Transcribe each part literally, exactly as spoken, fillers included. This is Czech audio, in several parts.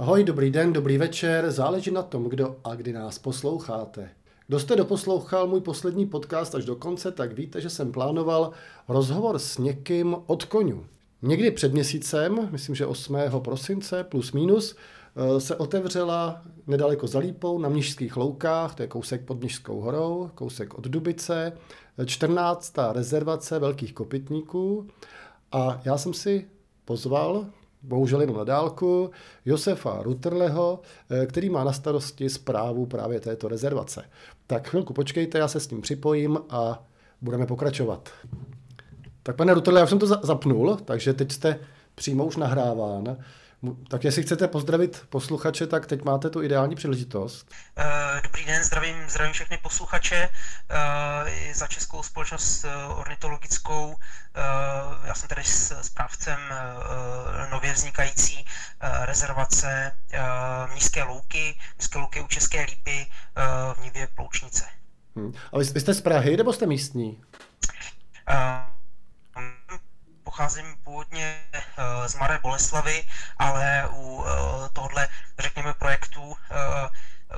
Ahoj, dobrý den, dobrý večer, záleží na tom, kdo a kdy nás posloucháte. Kdo jste doposlouchal můj poslední podcast až do konce, tak víte, že jsem plánoval rozhovor s někým od koňů. Někdy před měsícem, myslím, že osmého prosince, plus minus, se otevřela nedaleko za Lípou na Mnišských loukách, to je kousek pod Mnišskou horou, kousek od Dubice, čtrnáctá rezervace velkých kopytníků a já jsem si pozval, bohužel jenom na dálku, Josefa Rutterleho, který má na starosti správu právě této rezervace. Tak chvilku počkejte, já se s ním připojím a budeme pokračovat. Tak pane Rutterle, já jsem to zapnul, takže teď jste přímo už nahráván. Tak jestli chcete pozdravit posluchače, tak teď máte tu ideální příležitost. Dobrý den, zdravím, zdravím všechny posluchače za Českou společnost ornitologickou. Já jsem tady správcem nově vznikající rezervace Mnišské louky, Mnišské louky u České Lípy v Nivě Ploučnice. Hmm. A vy jste z Prahy, nebo jste místní? Uh, Pocházím původně z Mare Boleslavy, ale u tohle, řekněme, projektu,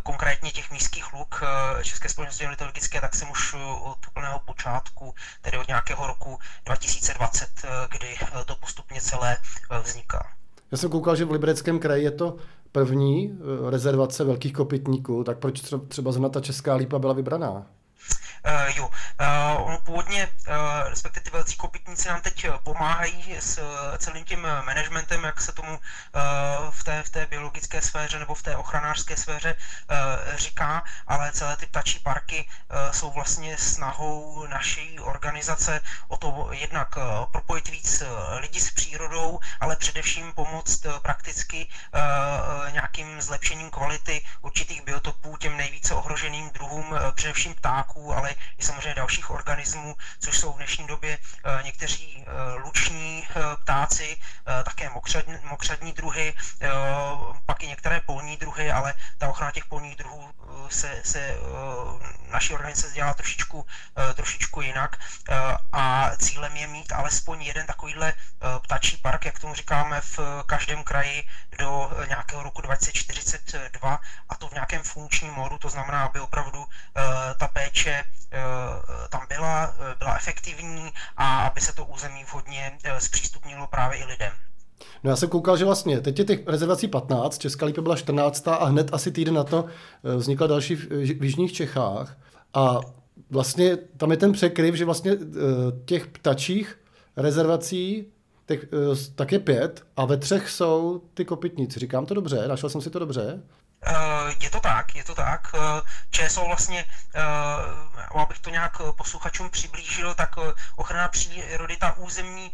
konkrétně těch Mnišských luk České společnosti ornitologické, tak jsem už od úplného počátku, tedy od nějakého roku dva tisíce dvacet, kdy to postupně celé vzniká. Já jsem koukal, že v Libereckém kraji je to první rezervace velkých kopytníků, tak proč třeba zrovna ta Česká Lípa byla vybraná? Uh, jo, uh, ono původně, uh, respektive ty velcí kopytníci nám teď pomáhají s uh, celým tím managementem, jak se tomu uh, v, té, v té biologické sféře nebo v té ochranářské sféře uh, říká, ale celé ty ptačí parky uh, jsou vlastně snahou naší organizace o to jednak uh, propojit víc lidí s přírodou, ale především pomoct uh, prakticky uh, nějakým zlepšením kvality určitých biotopů těm nejvíce ohroženým druhům, uh, především ptáků, ale i samozřejmě dalších organismů, což jsou v dnešní době někteří luční ptáci, také mokřadní druhy, pak i některé polní druhy, ale ta ochrana těch polních druhů se, se naší organizace dělá trošičku, trošičku jinak a cílem je mít alespoň jeden takovýhle ptačí park, jak tomu říkáme, v každém kraji do nějakého roku dvacet čtyřicet dva, a to v nějakém funkčním módu, to znamená, aby opravdu ta péče tam byla, byla efektivní a aby se to území vhodně zpřístupnilo právě i lidem. No já jsem koukal, že vlastně teď je těch rezervací patnáct, Česká Lípa byla čtrnáctá a hned asi týden na to vznikla další v jižních Čechách a vlastně tam je ten překryv, že vlastně těch ptačích rezervací těch, tak je pět a ve třech jsou ty kopytníci. Říkám to dobře? Našel jsem si to dobře? Je to tak, je to tak. ČSO vlastně, abych to nějak posluchačům přiblížil, tak ochrana přírody, ta územní,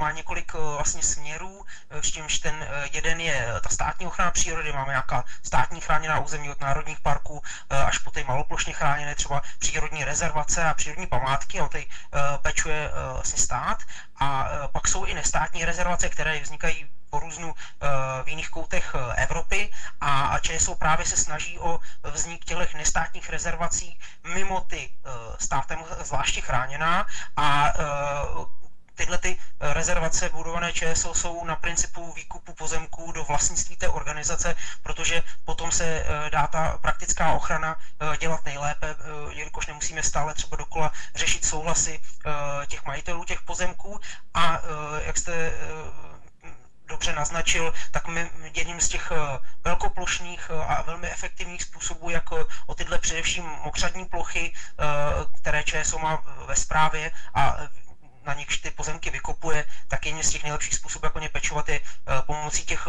má několik vlastně směrů, s čímž ten jeden je ta státní ochrana přírody, máme nějaká státní chráněná území od národních parků až po ty maloplošně chráněné třeba přírodní rezervace a přírodní památky, o té pečuje vlastně stát. A pak jsou i nestátní rezervace, které vznikají po různu v jiných koutech Evropy a ČSO právě se snaží o vznik těch nestátních rezervací mimo ty státem zvláště chráněná a tyhle ty rezervace budované ČSO jsou na principu výkupu pozemků do vlastnictví té organizace, protože potom se dá ta praktická ochrana dělat nejlépe, jelikož nemusíme stále třeba dokola řešit souhlasy těch majitelů těch pozemků a jak jste dobře naznačil, tak my jedním z těch velkoplošných a velmi efektivních způsobů, jak o tyhle především mokřadní plochy, které ČSO má ve správě a na nichž ty pozemky vykopuje, tak jedním z těch nejlepších způsobů, jak o ně pečovat, je pomocí těch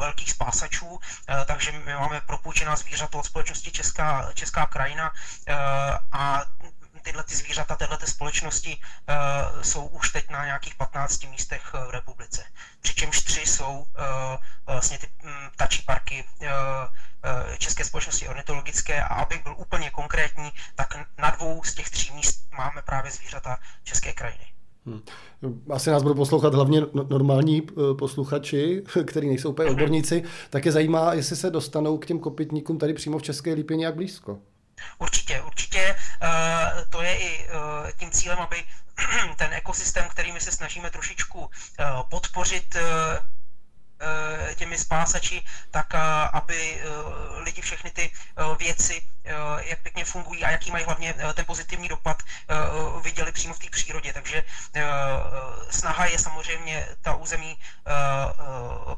velkých spásačů. Takže my máme propůjčená zvířata od společnosti Česká, Česká krajina a tyhle ty zvířata, tyhle ty společnosti uh, jsou už teď na nějakých patnácti místech v republice. Přičemž tři jsou uh, vlastně ty ptačí parky uh, uh, České společnosti ornitologické a abych byl úplně konkrétní, tak na dvou z těch tří míst máme právě zvířata České krajiny. Hmm. Asi nás budou poslouchat hlavně normální posluchači, kteří nejsou úplně odborníci, tak je zajímá, jestli se dostanou k těm kopytníkům tady přímo v České Lípě nějak blízko. Určitě, určitě. To je i tím cílem, aby ten ekosystém, který my se snažíme trošičku podpořit, těmi spásači, tak aby lidi všechny ty věci, jak pěkně fungují a jaký mají hlavně ten pozitivní dopad, viděli přímo v té přírodě. Takže snaha je samozřejmě ta území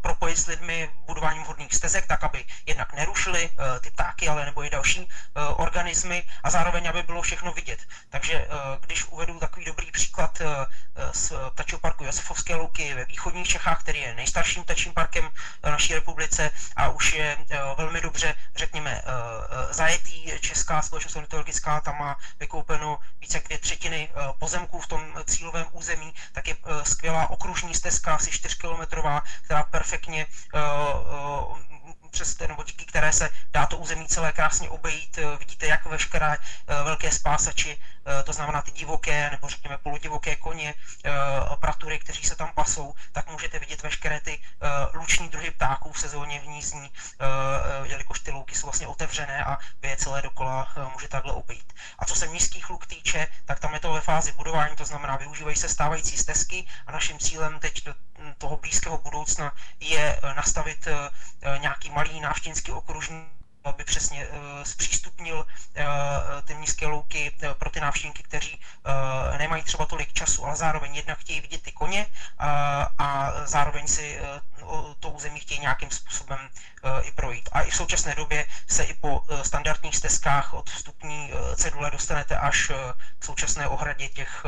propojit s lidmi budováním vodních stezek, tak aby jednak nerušili ty ptáky, ale nebo i další organismy a zároveň, aby bylo všechno vidět. Takže když uvedu takový dobrý příklad z ptačího parku Josefovské louky ve východních Čechách, který je nejstarším ptačím parkem naší republice a už je velmi dobře, řekněme, zajetý. Česká společnost ornitologická tam má vykoupeno více jak dvě třetiny pozemků v tom cílovém území, tak je skvělá okružní stezka asi čtyřkilometrová, která perfektně přes, nebo díky které se dá to území celé krásně obejít. Vidíte, jak veškeré velké spásači, to znamená ty divoké nebo řekněme poludivoké koně, pratury, kteří se tam pasou, tak můžete vidět veškeré ty luční druhy ptáků v sezóně hnízdní, jelikož ty louky jsou vlastně otevřené a vy je celé dokola může takhle obejít. A co se mnišských luk týče, tak tam je to ve fázi budování, to znamená využívají se stávající stezky a naším cílem teď do toho blízkého budoucna je nastavit nějaký malý návštěvnický okružní, aby přesně zpřístupnil ty mnišské louky pro ty návštěvníky, kteří nemají třeba tolik času, ale zároveň jednak chtějí vidět ty koně a zároveň si to území chtějí nějakým způsobem i projít. A i v současné době se i po standardních stezkách od vstupní cedule dostanete až k současné ohradě těch,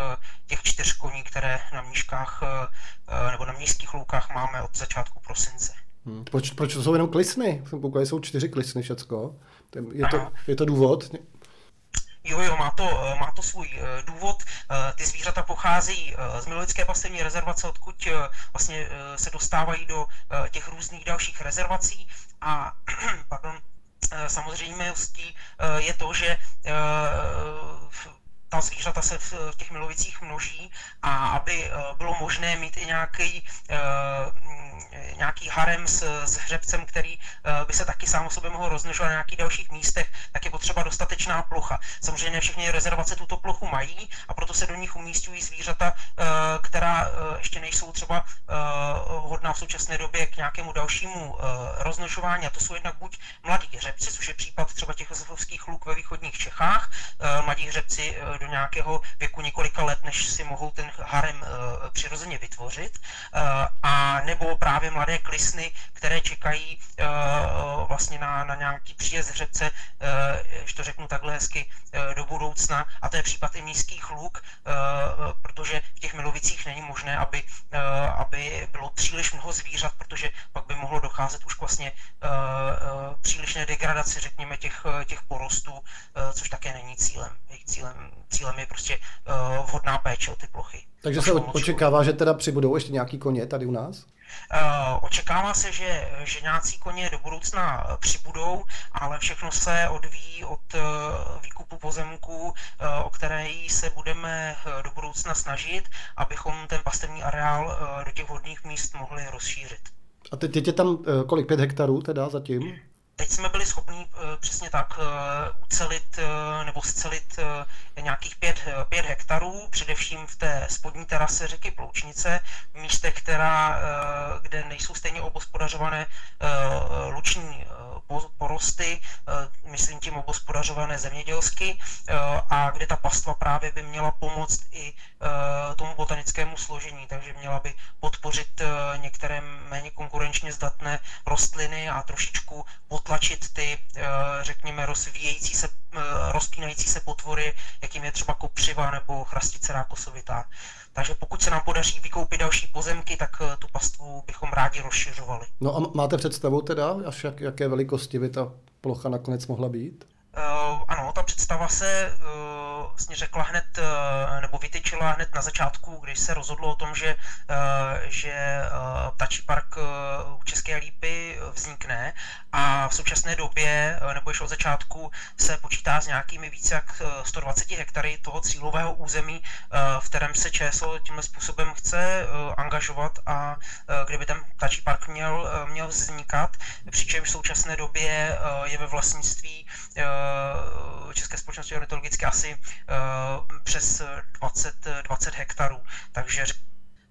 těch čtyř koní, které na mniškách nebo na mnišských loukách máme od začátku prosince. Hmm. Proč, proč to jsou jenom klisny? Jsem koukal, jsou čtyři klisny všecko. Je to, je to důvod? Jo, jo, má to, má to svůj důvod. Ty zvířata pochází z Milovické pastevní rezervace, odkud vlastně se dostávají do těch různých dalších rezervací a pardon, samozřejmě je to, že ta zvířata se v těch Milovicích množí a aby bylo možné mít i nějaký, nějaký harem s, s hřebcem, který by se taky sám o sobě mohl rozmnožovat na nějakých dalších místech, tak je potřeba dostatečná plocha. Samozřejmě ne všechny rezervace tuto plochu mají a proto se do nich umísťují zvířata, která ještě nejsou třeba hodná v současné době k nějakému dalšímu rozmnožování. A to jsou jednak buď mladí hřebci, což je případ třeba těch Josefovských luk ve východních Čechách, mladí hřebci do nějakého věku několika let, než si mohou ten harem e, přirozeně vytvořit, e, a nebo právě mladé klisny, které čekají e, vlastně na, na nějaký příjezd hřebce, e, že to řeknu takhle hezky, e, do budoucna, a to je případ i mnišských luk, e, protože v těch Milovicích není možné, aby, e, aby bylo příliš mnoho zvířat, protože pak by mohlo docházet už vlastně e, e, přílišné degradaci, řekněme, těch, těch porostů, e, což také není cílem. Jejich cílem Cílem je prostě uh, vhodná péče o ty plochy. Takže se očekává, že teda přibudou ještě nějaký koně tady u nás? Očekává se, že ženácí koně do budoucna přibudou, ale všechno se odvíjí od výkupu pozemků, o který se budeme do budoucna snažit, abychom ten pastevní areál do těch vhodných míst mohli rozšířit. A teď je tam kolik? Pět hektarů teda zatím? Hmm. Teď jsme byli schopni přesně tak ucelit nebo scelit nějakých pět, pět hektarů, především v té spodní terase řeky Ploučnice, v místech, která, kde nejsou stejně obhospodařované luční porosty, myslím tím obhospodařované zemědělsky, a kde ta pastva právě by měla pomoct i tomu botanickému složení, takže měla by podpořit některé méně konkurenčně zdatné rostliny a trošičku potlačit ty, řekněme, rozvíjející se, rozpínající se potvory, jakým je třeba kopřiva nebo chrastice rákosovitá. Takže pokud se nám podaří vykoupit další pozemky, tak tu pastvu bychom rádi rozšiřovali. No a máte představu teda, až jak, jaké velikosti by ta plocha nakonec mohla být? Uh, ano, ta představa se uh, vlastně řekla hned, uh, nebo vytyčila hned na začátku, když se rozhodlo o tom, že, uh, že uh, ptačí park uh, u České Lípy vznikne, a v současné době, uh, nebo již od začátku, se počítá s nějakými více jak sto dvacet hektary toho cílového území, uh, v kterém se ČSO tímhle způsobem chce uh, angažovat a uh, kde by ten ptačí park měl, uh, měl vznikat, přičemž v současné době uh, je ve vlastnictví uh, České společnosti ornitologické asi uh, přes dvacet, dvacet hektarů, takže,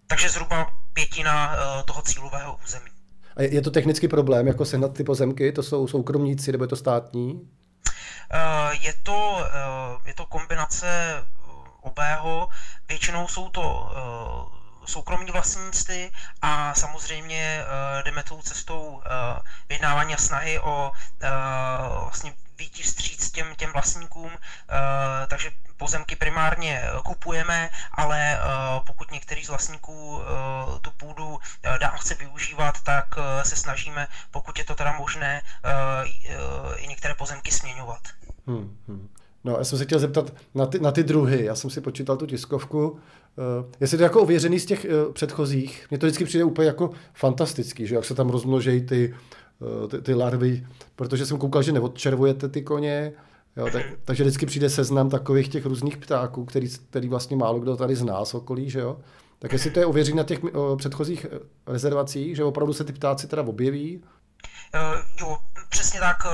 takže zhruba pětina uh, toho cílového území. A je to technický problém, jako sehnat ty pozemky, to jsou soukromníci nebo je to státní? Je to, je to kombinace obého, většinou jsou to soukromní vlastníci a samozřejmě jdeme tou cestou vyjednávání a snahy o vlastně výjít vstříc těm, těm vlastníkům, takže pozemky primárně kupujeme, ale pokud některý z vlastníků tu půdu dál chce využívat, tak se snažíme, pokud je to teda možné, i některé pozemky směňovat. Hmm, hmm. No, já jsem se chtěl zeptat na ty, na ty druhy. Já jsem si počítal tu tiskovku. Jestli to je jako ověřený z těch předchozích, mně to vždycky přijde úplně jako fantastický, že jak se tam rozmnožejí ty, ty, ty larvy, protože jsem koukal, že neodčervujete ty koně. Jo, tak, takže vždycky přijde seznam takových těch různých ptáků, který, který vlastně málo kdo tady z nás okolí, že jo? Tak jestli to je ověřený na těch o, předchozích rezervacích, že opravdu se ty ptáci teda objeví? Uh, jo, přesně tak. Uh,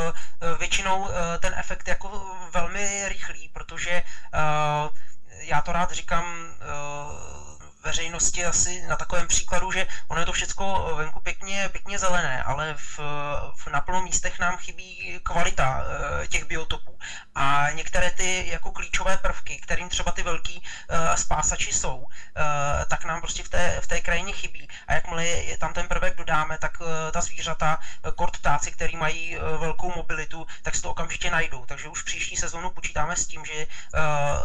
většinou uh, ten efekt je jako velmi rychlý, protože uh, já to rád říkám uh, veřejnosti asi na takovém příkladu, že ono je to všechno venku pěkně, pěkně zelené, ale v, v na plno místech nám chybí kvalita e, těch biotopů. A některé ty jako klíčové prvky, kterým třeba ty velký e, spásači jsou, e, tak nám prostě v té, v té krajině chybí. A jakmile je tam ten prvek dodáme, tak e, ta zvířata, e, kort ptáci, který mají e, velkou mobilitu, tak se to okamžitě najdou. Takže už příští sezónu počítáme s tím, že e,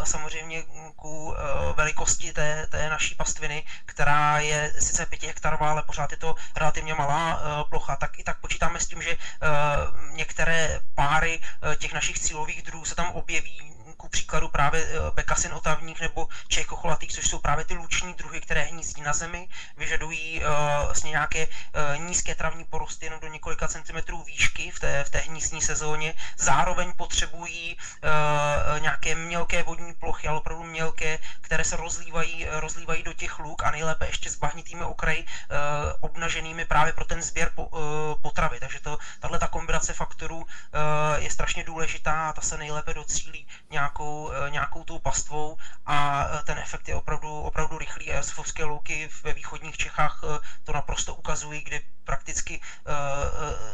samozřejmě ku e, velikosti té, té naší pastviny, která je sice pěti hektarová, ale pořád je to relativně malá uh, plocha, tak i tak počítáme s tím, že uh, některé páry uh, těch našich cílových druhů se tam objeví, ku příkladu právě uh, bekasin otavních nebo čech chocholatých, což jsou právě ty luční druhy, které hnízdí na zemi, vyžadují uh, vlastně nějaké uh, nízké travní porosty jenom do několika centimetrů výšky v té, v té hnízdní sezóně, zároveň potřebují uh, nějaké mělké vodní plochy, ale opravdu mělké, které se rozlívají, rozlívají do těch luk a nejlépe ještě s bahnitými okraji eh, obnaženými právě pro ten sběr po, eh, potravy. Takže to, tahle ta kombinace faktorů eh, je strašně důležitá a ta se nejlépe docílí nějakou, eh, nějakou tou pastvou a eh, ten efekt je opravdu, opravdu rychlý. A Josefovské louky ve východních Čechách eh, to naprosto ukazují, kdy prakticky eh,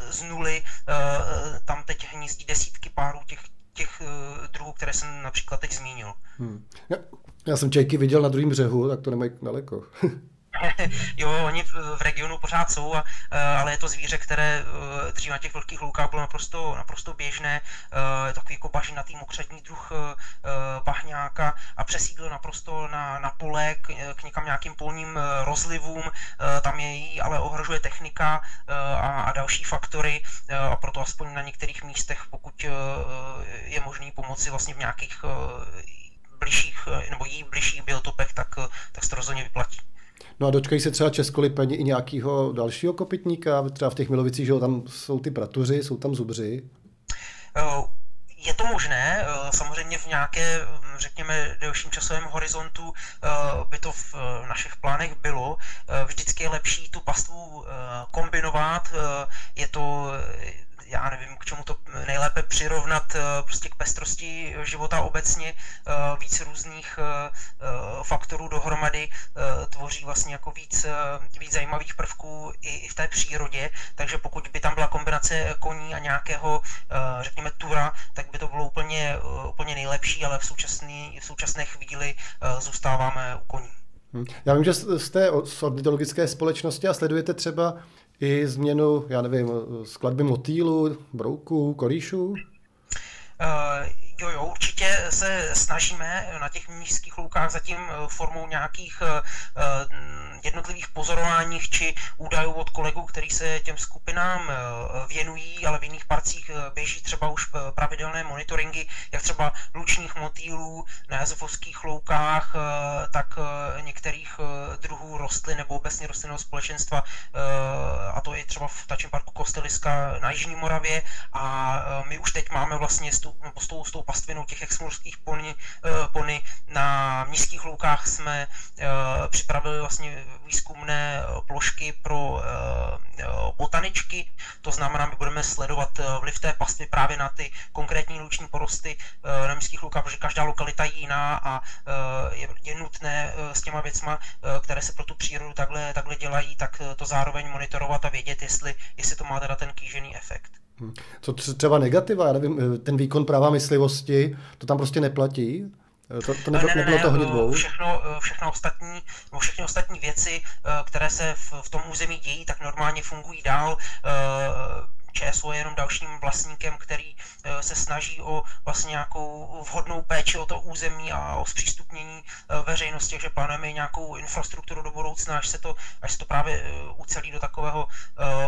eh, z nuly eh, tam teď hnízdí desítky párů těch těch druhů, které jsem například teď zmínil. Hmm. Já, já jsem čejky viděl na druhém břehu, tak to nemají daleko. Jo, oni v regionu pořád jsou, a, ale je to zvíře, které dřív na těch velkých loukách bylo naprosto, naprosto běžné. Je takový jako bažinatý mokřadní druh bahňáka a přesídl naprosto na, na pole k, k někam nějakým polním rozlivům. Tam jej ale ohrožuje technika a, a další faktory a proto aspoň na některých místech, pokud je možné pomoci vlastně v nějakých bližších nebo jí bližších biotopech, tak, tak se to rozhodně vyplatí. No a dočkají se třeba českolipeni i nějakého dalšího kopytníka, třeba v těch Milovicích, že tam jsou ty pratuři, jsou tam zubři? Je to možné, samozřejmě v nějaké, řekněme, delším časovém horizontu by to v našich plánech bylo. Vždycky je lepší tu pastvu kombinovat, je to... já nevím, k čemu to nejlépe přirovnat, prostě k pestrosti života obecně, víc různých faktorů dohromady tvoří vlastně jako víc, víc zajímavých prvků i v té přírodě, takže pokud by tam byla kombinace koní a nějakého, řekněme, tura, tak by to bylo úplně, úplně nejlepší, ale v současné, v současné chvíli zůstáváme u koní. Já vím, že jste z ornitologické společnosti a sledujete třeba i změnu, já nevím, skladby motýlu, brouků, korýšů? Uh... Jo, jo, určitě se snažíme na těch mnišských loukách zatím formou nějakých jednotlivých pozorováních či údajů od kolegů, kteří se těm skupinám věnují, ale v jiných parcích běží třeba už pravidelné monitoringy, jak třeba lučních motýlů na Josefovských loukách, tak některých druhů rostlin nebo obecně rostlinného společenstva, a to je třeba v ptačím parku Kosteliska na Jižní Moravě. A my už teď máme vlastně s tou pastvinou těch exmoorských pony, pony. Na Mnišských loukách jsme připravili vlastně výzkumné plošky pro botaničky, to znamená, my budeme sledovat vliv té pastvy právě na ty konkrétní luční porosty na Mnišských loukách, protože každá lokalita je jiná a je nutné s těma věcma, které se pro tu přírodu takhle, takhle dělají, tak to zároveň monitorovat a vědět, jestli, jestli to má teda ten kýžený efekt. Co třeba negativa, já nevím, ten výkon práva myslivosti, to tam prostě neplatí? To, to nebylo, ne, ne, nebylo to honitbou? Všechno, všechno ostatní, všechny ostatní věci, které se v, v tom území dějí, tak normálně fungují dál. ČSO je jenom dalším vlastníkem, který se snaží o vlastně nějakou vhodnou péči o to území a o zpřístupnění veřejnosti, takže plánujeme nějakou infrastrukturu do budoucna, až se to, až se to právě ucelí do takového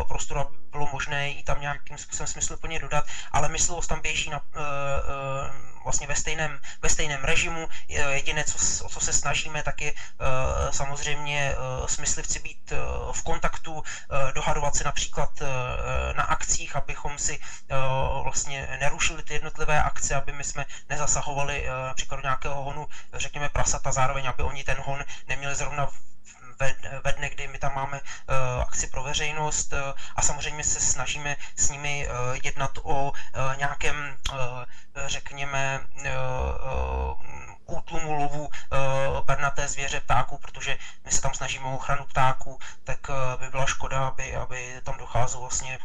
prostoru, aby bylo možné ji tam nějakým způsobem smysluplně dodat, ale myslivost tam běží na, vlastně ve stejném, ve stejném režimu. Jediné, co, o co se snažíme, tak je samozřejmě s myslivci být v kontaktu, dohadovat se například na akci, abychom si uh, vlastně nerušili ty jednotlivé akce, aby my jsme nezasahovali uh, například do nějakého honu, řekněme prasat a zároveň, aby oni ten hon neměli zrovna v, ve, ve dne, kdy my tam máme uh, akci pro veřejnost uh, a samozřejmě se snažíme s nimi uh, jednat o uh, nějakém, uh, řekněme, uh, uh, útlumu lovu pernaté zvěře ptáků, protože my se tam snažíme o ochranu ptáků, tak by byla škoda, aby, aby tam docházelo vlastně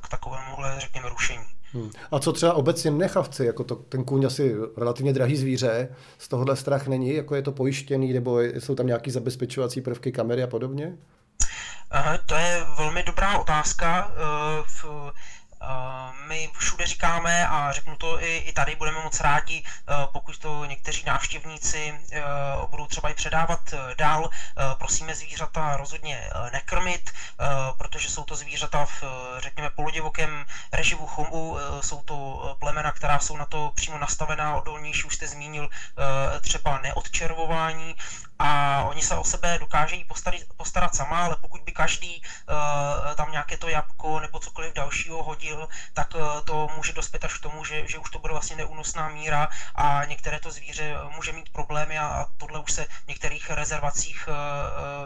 k takovémuhle, řekněme, rušení. Hmm. A co třeba obecně nechavci, jako to, ten kůň asi relativně drahý zvíře, z tohohle strach není, jako je to pojištěný, nebo jsou tam nějaký zabezpečovací prvky, kamery a podobně? Aha, to je velmi dobrá otázka. V... My všude říkáme a řeknu to i, i tady, budeme moc rádi, pokud to někteří návštěvníci budou třeba i předávat dál. Prosíme zvířata rozhodně nekrmit, protože jsou to zvířata v, řekněme, polodivokém režimu chovu. Jsou to plemena, která jsou na to přímo nastavená, odolnější, už jste zmínil třeba neodčervování. A oni se o sebe dokážejí postarat, postarat sama, ale pokud by každý uh, tam nějaké to jabko nebo cokoliv dalšího hodil, tak uh, to může dospět až k tomu, že, že už to bude vlastně neúnosná míra a některé to zvíře může mít problémy a, a tohle už se v některých rezervacích uh,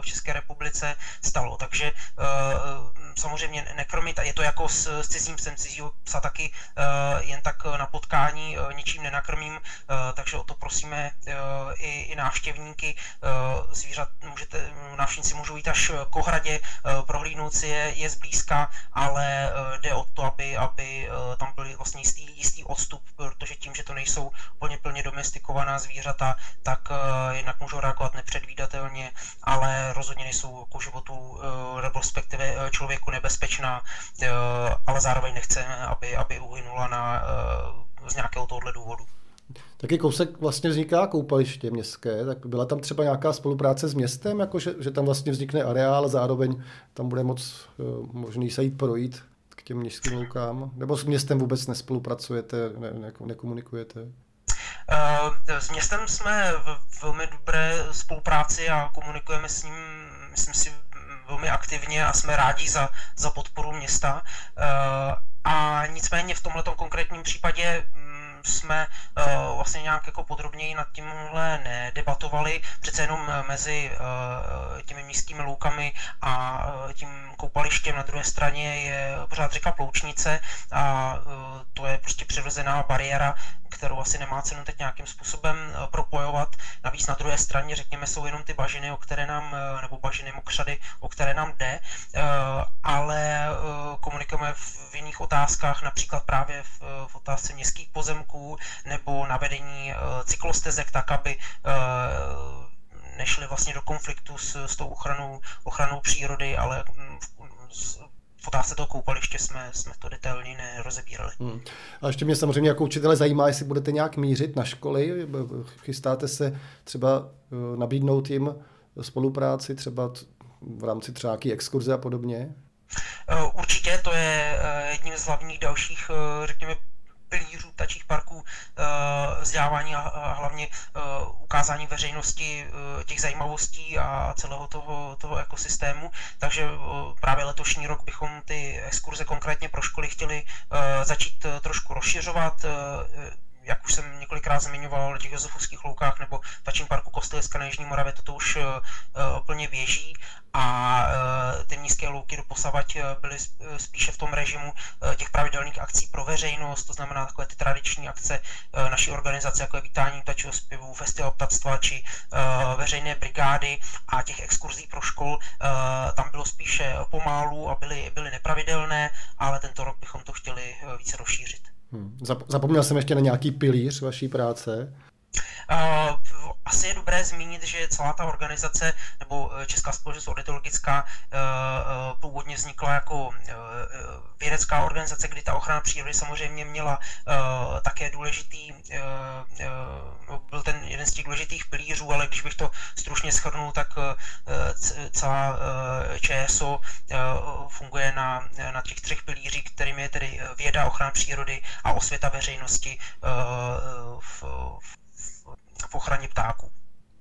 v České republice stalo. Takže uh, samozřejmě nekrmit, a je to jako s, s cizím psem, cizího psa taky uh, jen tak na potkání uh, ničím nenakrmím, uh, takže o to prosíme uh, i, i návštěvníky. Zvířat můžete, návštěvníci můžou jít až k ohradě, prohlídnout si je, je zblízka, ale jde o to, aby, aby tam byl vlastně jistý, jistý odstup, protože tím, že to nejsou úplně plně domestikovaná zvířata, tak jednak můžou reagovat nepředvídatelně, ale rozhodně nejsou k životu nebo respektive člověku nebezpečná, ale zároveň nechceme, aby, aby uhynula na, z nějakého tohoto důvodu. Taky kousek vlastně vzniká koupaliště městské, tak byla tam třeba nějaká spolupráce s městem, jako že, že tam vlastně vznikne areál, zároveň tam bude moc uh, možný se jít projít k těm Mnišským loukám, nebo s městem vůbec nespolupracujete, ne, ne, nekomunikujete? S městem jsme v velmi dobré spolupráci a komunikujeme s ním, myslím si, velmi aktivně a jsme rádi za, za podporu města. A nicméně v tomhletom konkrétním případě jsme uh, vlastně nějak jako podrobněji nad tímhle nedebatovali, přece jenom mezi uh, těmi Mnišskými loukami a uh, tím koupalištěm na druhé straně je pořád řeka Ploučnice a uh, to je prostě přirozená bariéra, kterou asi nemá cenu teď nějakým způsobem uh, propojovat. Navíc na druhé straně, řekněme, jsou jenom ty bažiny, o které nám, uh, nebo bažiny mokřady, o které nám jde, uh, ale uh, komunikujeme v, v jiných otázkách, například právě v, v otázce městských pozemků, nebo navedení cyklostezek tak, aby nešli vlastně do konfliktu s, s tou ochranou, ochranou přírody, ale v, v otázce toho koupaliště jsme, jsme to detailně nerozebírali. Hmm. A ještě mě samozřejmě jako učitele zajímá, jestli budete nějak mířit na školy, chystáte se třeba nabídnout jim spolupráci třeba v rámci třeba nějaký exkurze a podobně? Určitě, to je jedním z hlavních dalších, řekněme, pilířů ptačích parků, vzdělávání a hlavně ukázání veřejnosti těch zajímavostí a celého toho, toho ekosystému. Takže právě letošní rok bychom ty exkurze konkrétně pro školy chtěli začít trošku rozšiřovat. jak už jsem několikrát zmiňoval, o těch Josefovských loukách nebo v tačním parku Kosteliska na Jižní Moravě, toto už plně běží a ty Mnišské louky doposavať byly spíše v tom režimu těch pravidelných akcí pro veřejnost, to znamená takové ty tradiční akce naší organizace, jako je vítání ptačího zpěvu, festival ptactva či veřejné brigády, a těch exkurzí pro škol tam bylo spíše pomálu a byly, byly nepravidelné, ale tento rok bychom to chtěli více rozšířit. Hmm. Zapomněl jsem ještě na nějaký pilíř vaší práce? Asi je dobré zmínit, že celá ta organizace, nebo Česká společnost ornitologická, původně vznikla jako vědecká organizace, kdy ta ochrana přírody samozřejmě měla také důležitý, byl ten jeden z těch důležitých pilířů, ale když bych to stručně shrnul, tak celá ČSO funguje na, na těch třech pilířích, kterými je tedy věda, ochrana přírody a osvěta veřejnosti v, v v ochraně ptáků.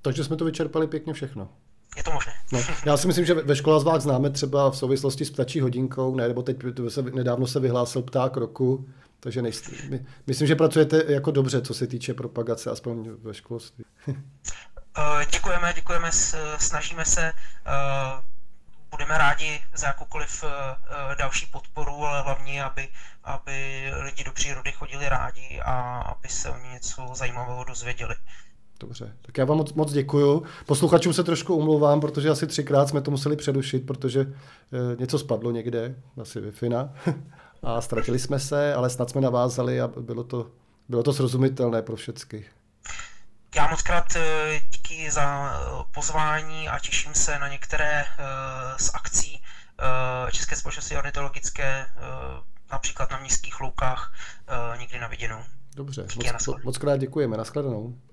Takže jsme to vyčerpali pěkně všechno. Je to možné. No, já si myslím, že ve školách známe třeba v souvislosti s ptačí hodinkou, ne, nebo teď se, nedávno se vyhlásil pták roku, takže nejste, my, myslím, že pracujete jako dobře, co se týče propagace, aspoň ve školství. Děkujeme, děkujeme, snažíme se, budeme rádi za jakoukoliv další podporu, ale hlavně, aby, aby lidi do přírody chodili rádi a aby se o ně něco zajímavého dozvěděli. Dobře, tak já vám moc, moc děkuju. Posluchačům se trošku omlouvám, protože asi třikrát jsme to museli přerušit, protože e, něco spadlo někde, asi Wi-Fi, a ztratili jsme se, ale snad jsme navázali a bylo to, bylo to srozumitelné pro všechny. Já moc krát díky za pozvání a těším se na některé z akcí České společnosti ornitologické, například na Mnišských loukách, někdy na viděnou. Dobře, díky, moc, moc krát děkujeme, nashledanou.